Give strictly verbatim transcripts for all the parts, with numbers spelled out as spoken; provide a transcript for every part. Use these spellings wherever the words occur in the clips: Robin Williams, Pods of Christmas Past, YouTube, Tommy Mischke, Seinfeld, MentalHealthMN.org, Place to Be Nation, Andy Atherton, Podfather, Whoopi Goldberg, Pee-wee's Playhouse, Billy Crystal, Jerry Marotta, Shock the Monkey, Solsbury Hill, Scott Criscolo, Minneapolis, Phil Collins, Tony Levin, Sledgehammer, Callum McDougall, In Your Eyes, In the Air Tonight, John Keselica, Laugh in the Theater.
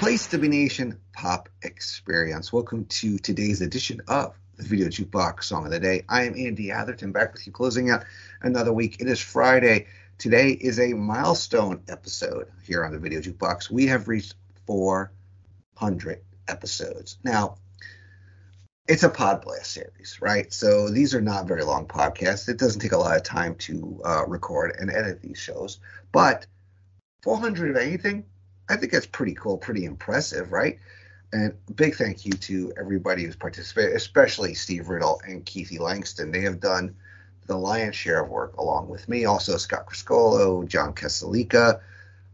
Place to Be Nation Pop Experience. Welcome to today's edition of the Video Jukebox Song of the Day. I am Andy Atherton, back with you, closing out another week. It is Friday. Today is a milestone episode here on the Video Jukebox. We have reached four hundred episodes. Now, it's a pod blast series, right? So these are not very long podcasts. It doesn't take a lot of time to uh, record and edit these shows. But four hundred of anything, I think that's pretty cool, pretty impressive, right? And big thank you to everybody who's participated, especially Steve Riddle and Keithy Langston. They have done the lion's share of work along with me. Also, Scott Criscolo, John Keselica.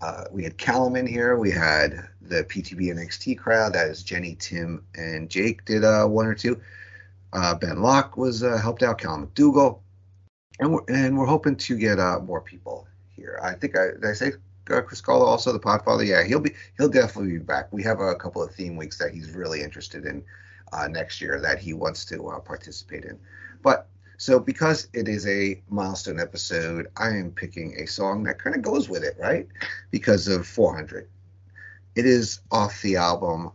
Uh, we had Callum in here. We had the P T B N X T crowd. That is Jenny, Tim, and Jake did uh, one or two. Uh, Ben Locke was uh, helped out. Callum McDougall. And we're, and we're hoping to get uh, more people here. I think I did I say uh, Chris Call also, the Podfather? Yeah, he'll be he'll definitely be back. We have a couple of theme weeks that he's really interested in uh, next year that he wants to uh, participate in. But so because it is a milestone episode, I am picking a song that kind of goes with it, right? Because of four hundred. It is off the album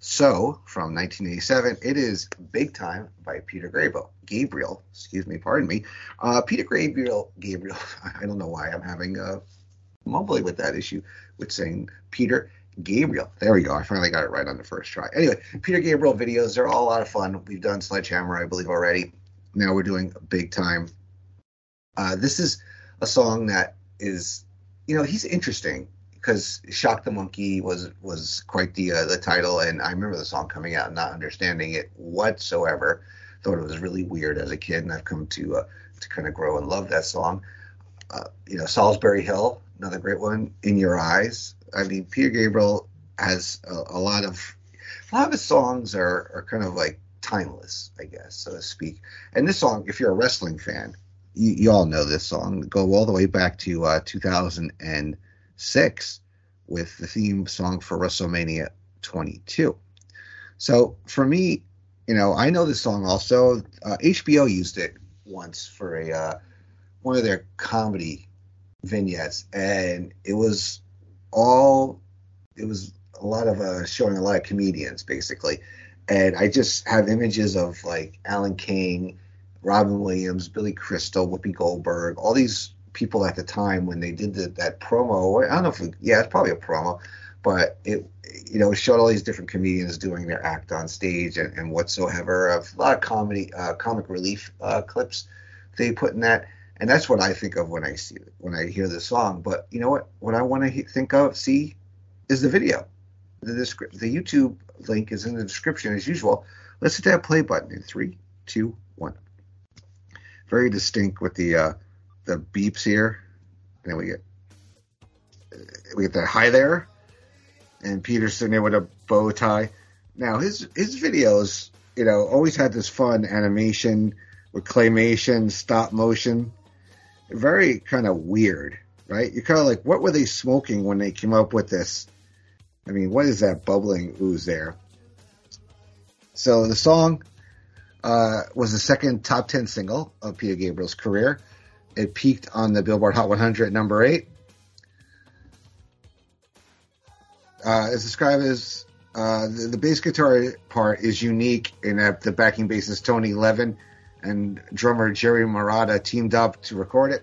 So from nineteen eighty-seven. It is Big Time by Peter Gabriel. Gabriel, excuse me, pardon me. Uh, Peter Gabriel, Gabriel, I don't know why I'm having a mumbling with that issue with saying Peter Gabriel. There we go. I finally got it right on the first try. Anyway, Peter Gabriel videos, they're all a lot of fun. We've done Sledgehammer, I believe, already. Now we're doing Big Time. Uh, this is a song that is, you know, he's interesting because Shock the Monkey was was quite the uh, the title. And I remember the song coming out and not understanding it whatsoever. Thought it was really weird as a kid. And I've come to uh, to kind of grow and love that song. Uh, you know, Solsbury Hill, another great one. In Your Eyes. I mean, Peter Gabriel has a, a lot of, a lot of his songs are, are kind of like timeless, I guess, so to speak. And this song, if you're a wrestling fan, you, you all know this song. Go all the way back to uh, two thousand six with the theme song for WrestleMania twenty-two. So for me, you know, I know this song also. Uh, H B O used it once for a uh, one of their comedy vignettes, and it was all it was a lot of uh, showing a lot of comedians, basically. And I just have images of like Alan King, Robin Williams, Billy Crystal, Whoopi Goldberg, all these people at the time when they did the, that promo. I don't know if it, yeah, it's probably a promo, but it you know it showed all these different comedians doing their act on stage and, and whatsoever. A lot of comedy, uh, comic relief uh, clips they put in that, and that's what I think of when I see it, when I hear the song. But you know what? What I want to he- think of, see, is the video. The descri- the YouTube link is in the description as usual. Let's hit that play button in three, two, one. Very distinct with the uh, the beeps here, and then we get uh, we get that hi there, and Peter's sitting there with a bow tie. Now his his videos, you know, always had this fun animation with claymation, stop motion, very kind of weird, right? You're kind of like, what were they smoking when they came up with this? I mean, what is that bubbling ooze there? So the song uh, was the second top ten single of Peter Gabriel's career. It peaked on the Billboard Hot one hundred at number eight. Uh, it's described as uh, the, the bass guitar part is unique in that the backing bassist Tony Levin and drummer Jerry Marotta teamed up to record it.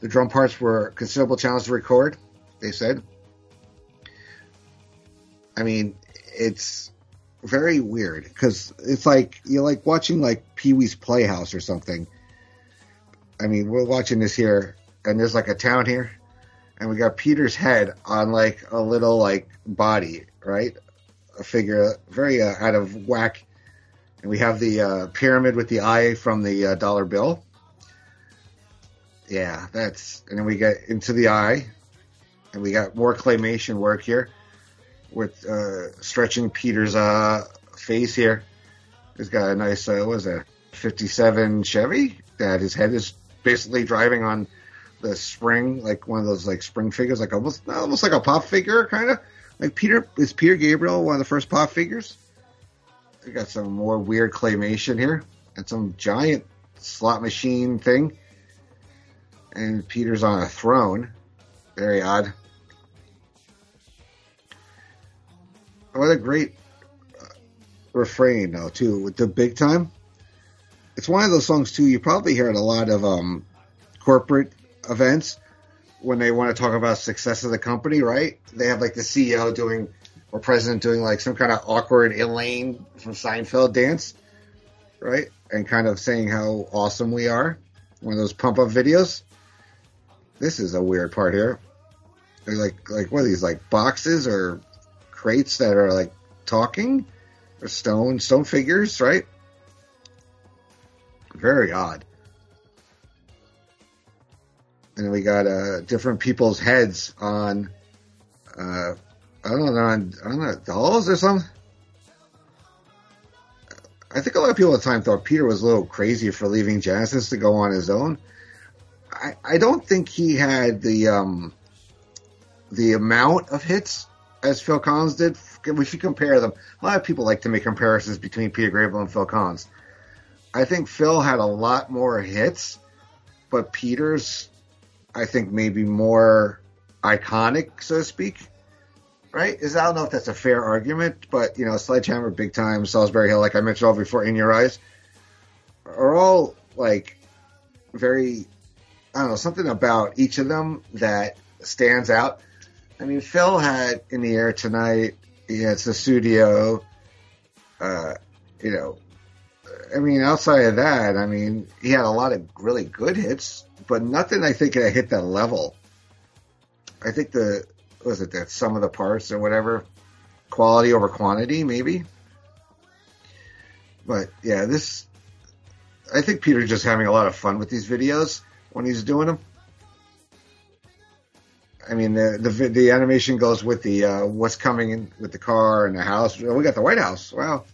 The drum parts were a considerable challenge to record, they said. I mean, it's very weird because it's like you're like watching like Pee-wee's Playhouse or something. I mean, we're watching this here, and there's like a town here, and we got Peter's head on like a little like body, right? A figure very uh, out of whack, and we have the uh, pyramid with the eye from the uh, dollar bill. Yeah, that's, and then we get into the eye, and we got more claymation work here. with uh, stretching Peter's uh, face here. He's got a nice, uh, what is that, fifty-seven Chevy that his head is basically driving on the spring, like one of those like spring figures, like almost almost like a pop figure, kind of. Like Peter, is Peter Gabriel one of the first pop figures? We got some more weird claymation here and some giant slot machine thing. And Peter's on a throne. Very odd. What a great uh, refrain, though, too, with the big time. It's one of those songs, too, you probably hear at a lot of um, corporate events when they want to talk about success of the company, right? They have, like, the C E O doing or president doing, like, some kind of awkward Elaine from Seinfeld dance, right? And kind of saying how awesome we are. One of those pump-up videos. This is a weird part here. They're like, like what are these, like, boxes or crates that are like talking, or stone stone figures, right? Very odd. And we got uh, different people's heads on, uh, I don't know, on I don't know, dolls or something. I think a lot of people at the time thought Peter was a little crazy for leaving Genesis to go on his own. I, I don't think he had the um, the amount of hits as Phil Collins did. We should compare them. A lot of people like to make comparisons between Peter Gabriel and Phil Collins. I think Phil had a lot more hits, but Peter's, I think, maybe more iconic, so to speak. Right? Is I don't know if that's a fair argument, but, you know, Sledgehammer, Big Time, Solsbury Hill, like I mentioned all before, In Your Eyes, are all, like, very, I don't know, something about each of them that stands out. I mean, Phil had In the Air Tonight, he had Sussudio, uh, you know, I mean, outside of that, I mean, he had a lot of really good hits, but nothing I think that hit that level. I think the, was it that sum of the parts or whatever, quality over quantity, maybe? But, yeah, this, I think Peter's just having a lot of fun with these videos when he's doing them. I mean, the, the the animation goes with the uh, what's coming in with the car and the house. We got the White House. Wow.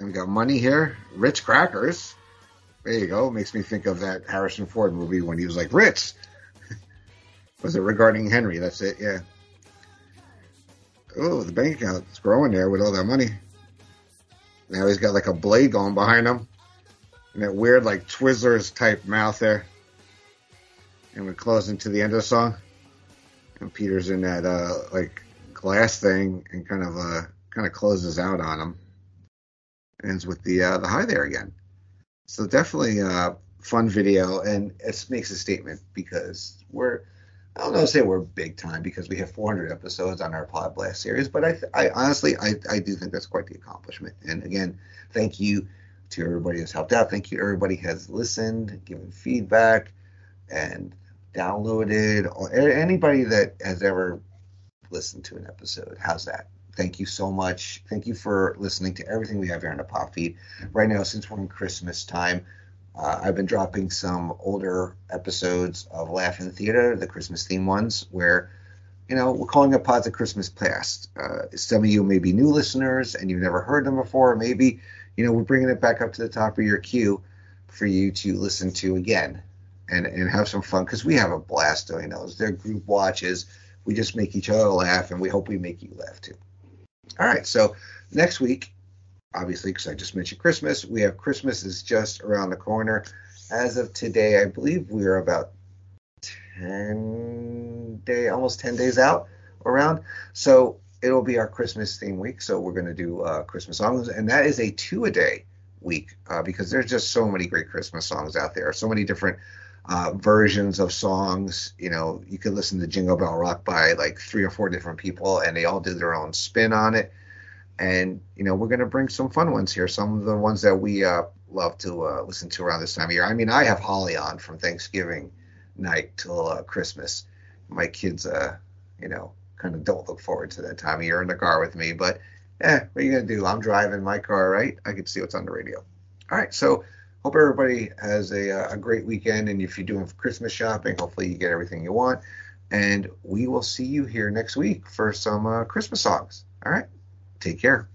And we got money here. Ritz crackers. There you go. Makes me think of that Harrison Ford movie when he was like, Ritz. Was it Regarding Henry? That's it, yeah. Oh, the bank account is growing there with all that money. Now he's got like a blade going behind him. And that weird like Twizzlers type mouth there. And we're closing to the end of the song. And Peter's in that, uh, like, glass thing and kind of uh, kind of closes out on him. Ends with the, uh, the hi there again. So definitely a fun video. And it makes a statement because we're, I don't know, say we're big time because we have four hundred episodes on our Pod Blast series. But I, th- I honestly, I, I do think that's quite the accomplishment. And again, thank you to everybody who's helped out. Thank you to everybody who has listened, given feedback, and downloaded, or anybody that has ever listened to an episode. How's that? Thank you so much. Thank you for listening to everything we have here on the Pop Feed. Right now, since we're in Christmas time, uh, I've been dropping some older episodes of Laugh in the Theater, the Christmas theme ones, where, you know, we're calling it Pods of Christmas Past. Uh, some of you may be new listeners and you've never heard them before. Maybe, you know, we're bringing it back up to the top of your queue for you to listen to again. And, and have some fun, because we have a blast doing those. They're group watches. We just make each other laugh, and we hope we make you laugh, too. All right, so next week, obviously, because I just mentioned Christmas, we have Christmas is just around the corner. As of today, I believe we're about ten day, almost ten days out around. So it'll be our Christmas theme week, so we're going to do uh, Christmas songs, and that is a two-a-day week, uh, because there's just so many great Christmas songs out there, so many different Uh, versions of songs. You know, you could listen to Jingle Bell Rock by like three or four different people, and they all did their own spin on it. And, you know, we're going to bring some fun ones here, some of the ones that we uh, love to uh, listen to around this time of year. I mean, I have Holly on from Thanksgiving night till uh, Christmas. My kids, uh, you know, kind of don't look forward to that time of year in the car with me, but eh, what are you going to do? I'm driving my car, right? I can see what's on the radio. All right, so hope everybody has a, a great weekend, and if you're doing Christmas shopping, hopefully you get everything you want. and we will see you here next week for some uh, Christmas songs. All right. Take care.